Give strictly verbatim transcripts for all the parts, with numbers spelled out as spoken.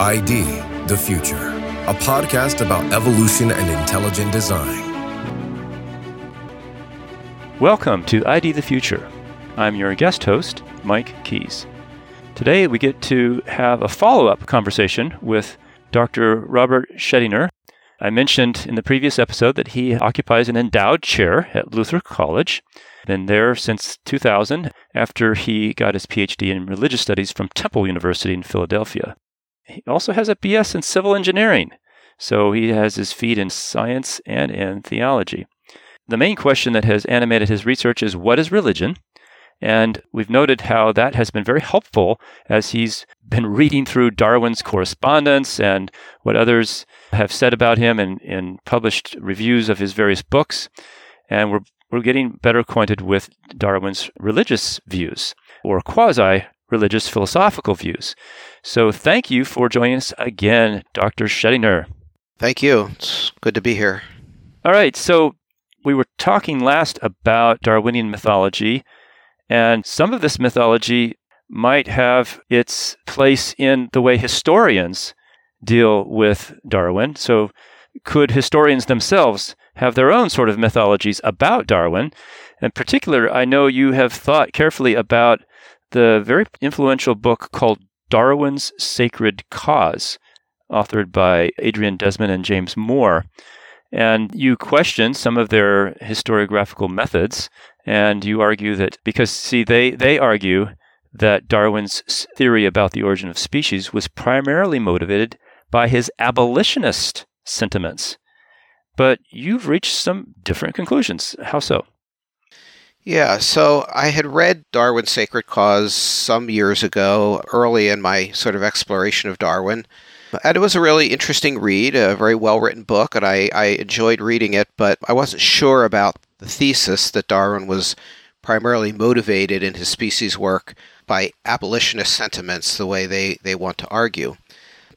I D the Future, a podcast about evolution and intelligent design. Welcome to I D the Future. I'm your guest host, Mike Keyes. Today we get to have a follow-up conversation with Doctor Robert Shedinger. I mentioned in the previous episode that he occupies an endowed chair at Luther College, been there since two thousand, after he got his P H D in religious studies from Temple University in Philadelphia. He also has a B S in civil engineering, so he has his feet in science and in theology. The main question that has animated his research is, what is religion? And we've noted how that has been very helpful as he's been reading through Darwin's correspondence and what others have said about him and, and published reviews of his various books. And we're we're getting better acquainted with Darwin's religious views, or quasi-religious philosophical views. So thank you for joining us again, Doctor Shedinger. Thank you. It's good to be here. All right. So we were talking last about Darwinian mythology. And some of this mythology might have its place in the way historians deal with Darwin. So could historians themselves have their own sort of mythologies about Darwin? In particular, I know you have thought carefully about the very influential book called Darwin's Sacred Cause, authored by Adrian Desmond and James Moore. And you question some of their historiographical methods, and you argue that, because, see, they, they argue that Darwin's theory about the origin of species was primarily motivated by his abolitionist sentiments. But you've reached some different conclusions. How so? Yeah, so I had read Darwin's Sacred Cause some years ago, early in my sort of exploration of Darwin. And it was a really interesting read, a very well-written book, and I, I enjoyed reading it, but I wasn't sure about the thesis that Darwin was primarily motivated in his species work by abolitionist sentiments, the way they, they want to argue.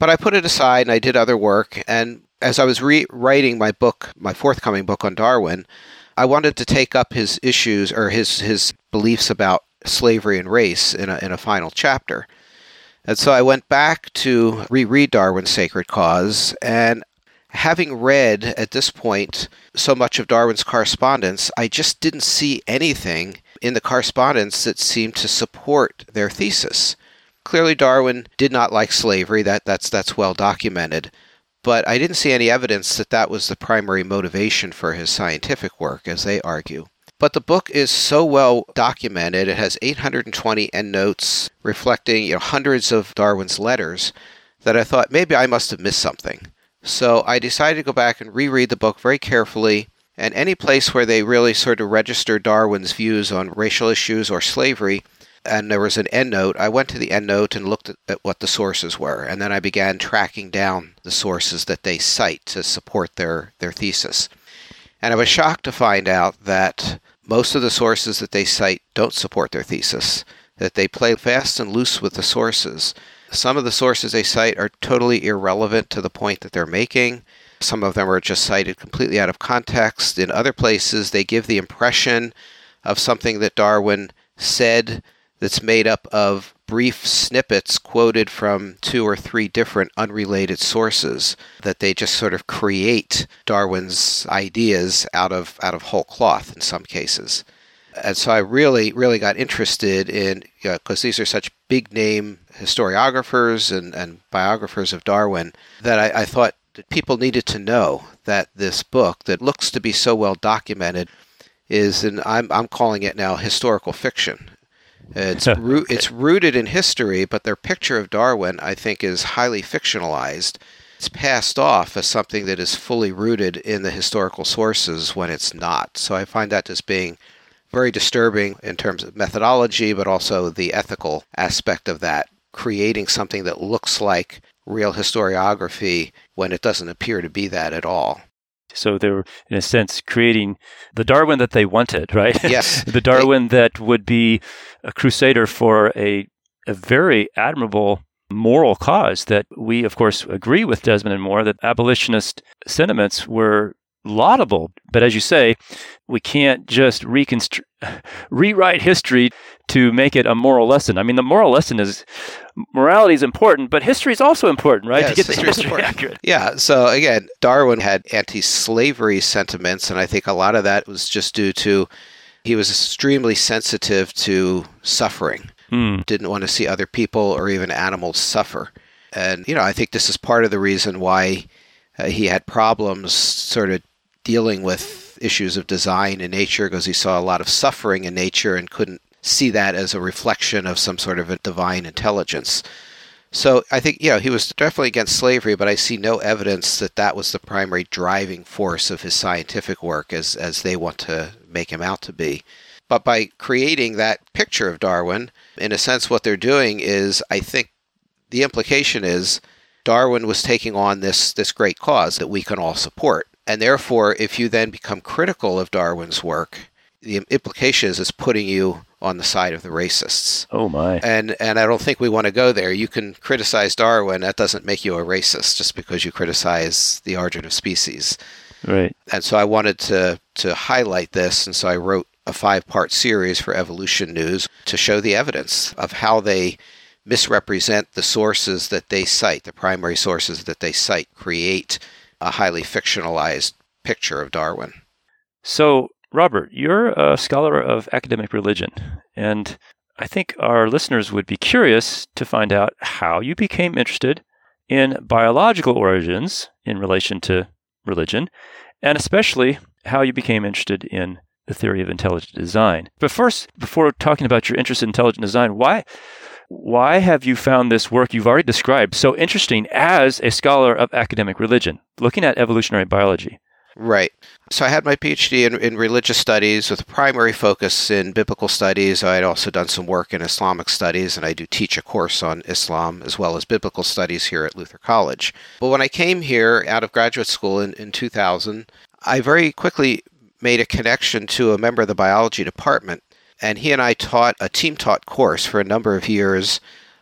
But I put it aside, and I did other work, and as I was rewriting my book, my forthcoming book on Darwin, I wanted to take up his issues, or his, his beliefs about slavery and race in a, in a final chapter. And so I went back to reread Darwin's Sacred Cause, and having read at this point so much of Darwin's correspondence, I just didn't see anything in the correspondence that seemed to support their thesis. Clearly, Darwin did not like slavery. That, that's, that's well documented. But I didn't see any evidence that that was the primary motivation for his scientific work, as they argue. But the book is so well documented. It has eight hundred twenty endnotes reflecting, you know, hundreds of Darwin's letters, that I thought maybe I must have missed something. So I decided to go back and reread the book very carefully. And any place where they really sort of register Darwin's views on racial issues or slavery, and there was an endnote, I went to the endnote and looked at what the sources were. And then I began tracking down the sources that they cite to support their, their thesis. And I was shocked to find out that most of the sources that they cite don't support their thesis, that they play fast and loose with the sources. Some of the sources they cite are totally irrelevant to the point that they're making. Some of them are just cited completely out of context. In other places, they give the impression of something that Darwin said that's made up of brief snippets quoted from two or three different unrelated sources, that they just sort of create Darwin's ideas out of out of whole cloth in some cases. And so I really, really got interested in, because you know, these are such big-name historiographers and, and biographers of Darwin, that I, I thought that people needed to know that this book that looks to be so well documented is, and I'm I'm calling it now, historical fiction. It's root, it's rooted in history, but their picture of Darwin, I think, is highly fictionalized. It's passed off as something that is fully rooted in the historical sources when it's not. So I find that as being very disturbing in terms of methodology, but also the ethical aspect of that, creating something that looks like real historiography when it doesn't appear to be that at all. So they were, in a sense, creating the Darwin that they wanted, right? Yes. The Darwin they, that would be a crusader for a, a very admirable moral cause that we, of course, agree with Desmond and Moore, that abolitionist sentiments were laudable. But as you say, we can't just reconstru- rewrite history to make it a moral lesson. I mean, the moral lesson is morality is important, but history is also important, right? Yes, to get the history important. accurate. Yeah. So again, Darwin had anti-slavery sentiments, and I think a lot of that was just due to he was extremely sensitive to suffering. Hmm. Didn't want to see other people or even animals suffer. And, you know, I think this is part of the reason why uh, he had problems sort of dealing with issues of design in nature, because he saw a lot of suffering in nature and couldn't see that as a reflection of some sort of a divine intelligence. So I think, you know, he was definitely against slavery, but I see no evidence that that was the primary driving force of his scientific work as, as they want to make him out to be. But by creating that picture of Darwin, in a sense, what they're doing is, I think, the implication is Darwin was taking on this this great cause that we can all support. And therefore, if you then become critical of Darwin's work, the implication is it's putting you on the side of the racists. Oh, my. And and I don't think we want to go there. You can criticize Darwin. That doesn't make you a racist just because you criticize the origin of species. Right. And so I wanted to, to highlight this. And so I wrote a five-part series for Evolution News to show the evidence of how they misrepresent the sources that they cite, the primary sources that they cite, create a highly fictionalized picture of Darwin. So, Robert, you're a scholar of academic religion, and I think our listeners would be curious to find out how you became interested in biological origins in relation to religion, and especially how you became interested in the theory of intelligent design. But first, before talking about your interest in intelligent design, why... Why have you found this work you've already described so interesting as a scholar of academic religion, looking at evolutionary biology? Right. So I had my PhD in, in religious studies with a primary focus in biblical studies. I had also done some work in Islamic studies, and I do teach a course on Islam as well as biblical studies here at Luther College. But when I came here out of graduate school in, in two thousand, I very quickly made a connection to a member of the biology department. And he and I taught a team-taught course for a number of years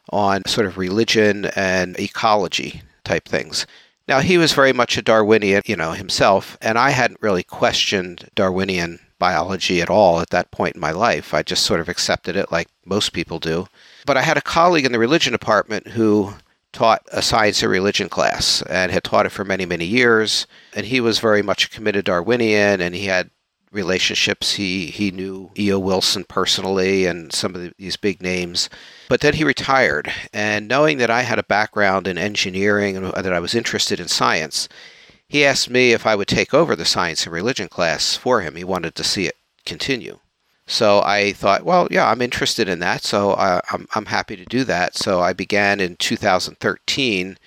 on sort of religion and ecology type things. Now, he was very much a Darwinian, you know, himself, and I hadn't really questioned Darwinian biology at all at that point in my life. I just sort of accepted it like most people do. But I had a colleague in the religion department who taught a science and religion class and had taught it for many, many years. And he was very much a committed Darwinian, and he had relationships. He he knew E O. Wilson personally and some of the, these big names. But then he retired. And knowing that I had a background in engineering and that I was interested in science, he asked me if I would take over the science and religion class for him. He wanted to see it continue. So I thought, well, yeah, I'm interested in that. So I, I'm, I'm happy to do that. So I began in two thousand thirteen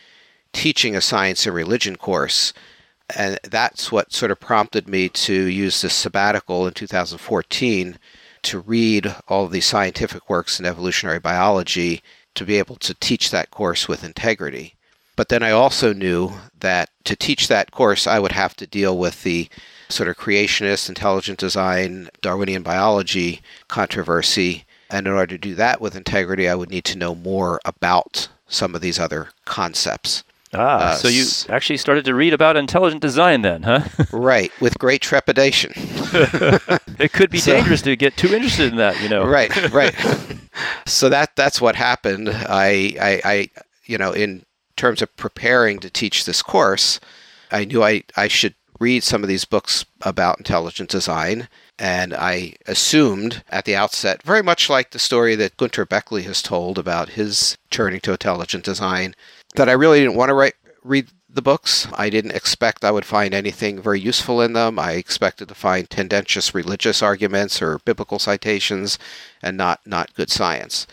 teaching a science and religion course. And that's what sort of prompted me to use this sabbatical in two thousand fourteen to read all of these scientific works in evolutionary biology to be able to teach that course with integrity. But then I also knew that to teach that course, I would have to deal with the sort of creationist, intelligent design, Darwinian biology controversy. And in order to do that with integrity, I would need to know more about some of these other concepts. Ah, uh, so you actually started to read about intelligent design then, huh? Right, with great trepidation. It could be so dangerous to get too interested in that, you know. Right, right. So that that's what happened. I, I, I, you know, in terms of preparing to teach this course, I knew I, I should read some of these books about intelligent design. And I assumed at the outset, very much like the story that Gunter Beckley has told about his turning to intelligent design, that I really didn't want to write, read the books. I didn't expect I would find anything very useful in them. I expected to find tendentious religious arguments or biblical citations and not, not good science.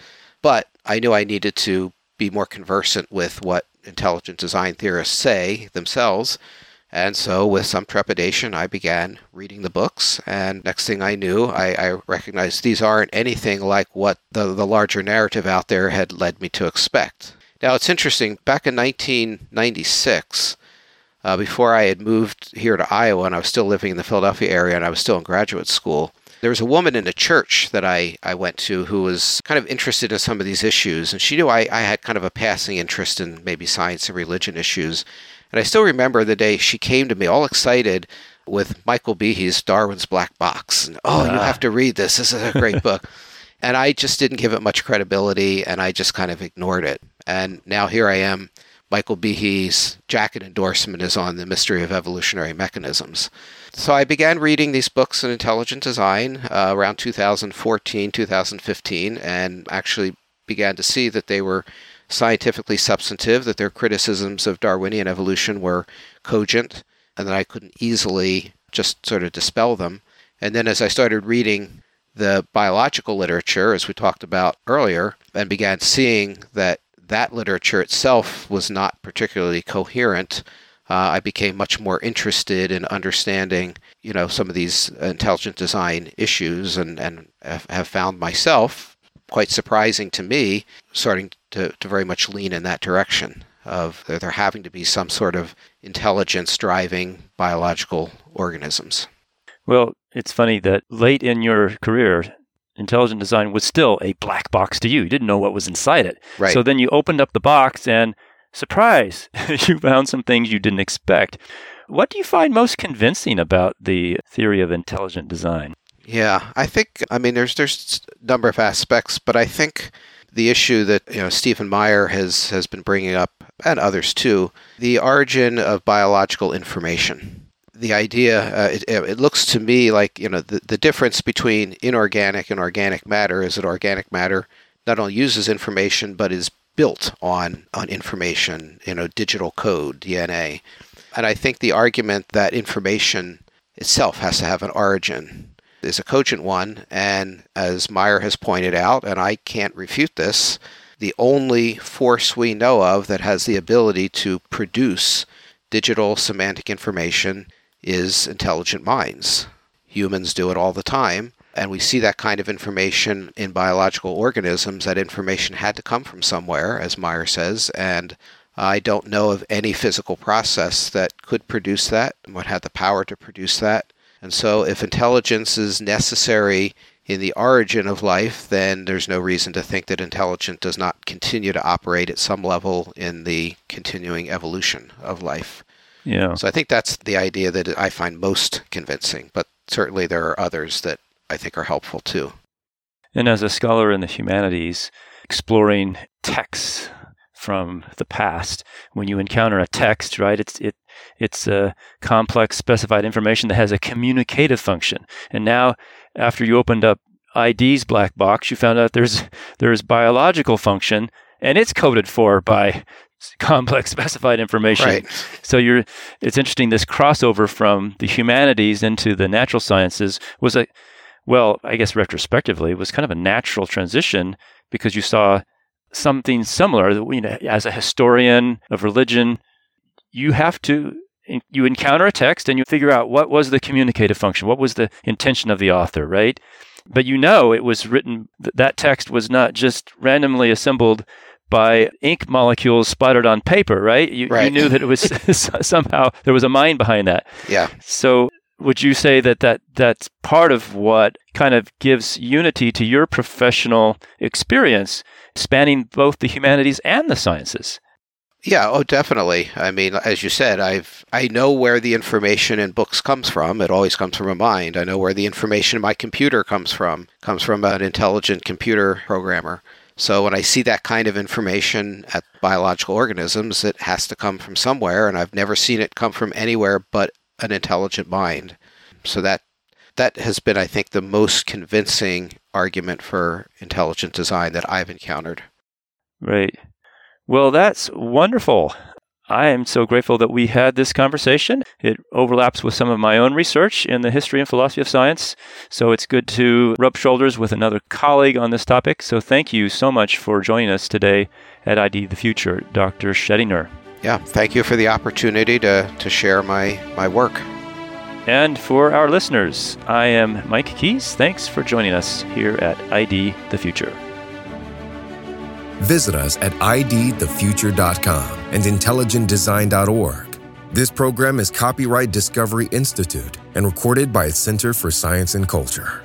But I knew I needed to be more conversant with what intelligent design theorists say themselves. And so with some trepidation, I began reading the books. And next thing I knew, I, I recognized these aren't anything like what the, the larger narrative out there had led me to expect. Now, it's interesting, back in nineteen ninety-six, uh, before I had moved here to Iowa and I was still living in the Philadelphia area and I was still in graduate school, there was a woman in a church that I, I went to who was kind of interested in some of these issues. And she knew I, I had kind of a passing interest in maybe science and religion issues. And I still remember the day she came to me all excited with Michael Behe's Darwin's Black Box. And, oh, ah. you have to read this. This is a great book. And I just didn't give it much credibility, and I just kind of ignored it. And now here I am. Michael Behe's jacket endorsement is on The Mystery of Evolutionary Mechanisms. So I began reading these books on intelligent design uh, around two thousand fourteen, two thousand fifteen, and actually began to see that they were scientifically substantive, that their criticisms of Darwinian evolution were cogent, and that I couldn't easily just sort of dispel them. And then as I started reading the biological literature, as we talked about earlier, and began seeing that that literature itself was not particularly coherent, uh, I became much more interested in understanding, you know, some of these intelligent design issues, and, and have found myself, quite surprising to me, starting to, to very much lean in that direction of there having to be some sort of intelligence driving biological organisms. Well, it's funny that late in your career, intelligent design was still a black box to you. You didn't know what was inside it. Right. So then you opened up the box and, surprise, you found some things you didn't expect. What do you find most convincing about the theory of intelligent design? Yeah, I think, I mean, there's there's a number of aspects, but I think the issue that, you know, Stephen Meyer has, has been bringing up, and others too, the origin of biological information. The idea, uh, it, it looks to me like, you know, the, the difference between inorganic and organic matter is that organic matter not only uses information, but is built on, on information, you know, digital code, D N A. And I think the argument that information itself has to have an origin is a cogent one. And as Meyer has pointed out, and I can't refute this, the only force we know of that has the ability to produce digital semantic information is intelligent minds. Humans do it all the time, and we see that kind of information in biological organisms. That information had to come from somewhere, as Meyer says, and I don't know of any physical process that could produce that, what had the power to produce that. And so if intelligence is necessary in the origin of life, then there's no reason to think that intelligence does not continue to operate at some level in the continuing evolution of life. Yeah. So I think that's the idea that I find most convincing, but certainly there are others that I think are helpful too. And as a scholar in the humanities, exploring texts from the past, when you encounter a text, right, it's it it's a complex specified information that has a communicative function. And now, after you opened up I D's black box, you found out there's there's biological function, and it's coded for by complex specified information. Right. So you're, it's interesting, this crossover from the humanities into the natural sciences was a, well, I guess retrospectively, it was kind of a natural transition because you saw something similar. You know, as a historian of religion, you have to, you encounter a text and you figure out what was the communicative function, what was the intention of the author, right? But you know it was written, that text was not just randomly assembled by ink molecules splattered on paper, right? You, right. you knew that it was somehow, there was a mind behind that. Yeah. So would you say that, that that's part of what kind of gives unity to your professional experience, spanning both the humanities and the sciences? Yeah, oh, definitely. I mean, as you said, I've I know where the information in books comes from. It always comes from a mind. I know where the information in my computer comes from, comes from an intelligent computer programmer. So when I see that kind of information at biological organisms, it has to come from somewhere, and I've never seen it come from anywhere but an intelligent mind. So that that has been, I think, the most convincing argument for intelligent design that I've encountered. Right. Well, that's wonderful. I am so grateful that we had this conversation. It overlaps with some of my own research in the history and philosophy of science. So it's good to rub shoulders with another colleague on this topic. So thank you so much for joining us today at I D the Future, Doctor Shedinger. Yeah, thank you for the opportunity to, to share my, my work. And for our listeners, I am Mike Keyes. Thanks for joining us here at I D the Future. Visit us at I D the future dot com and intelligent design dot org. This program is copyright Discovery Institute and recorded by its Center for Science and Culture.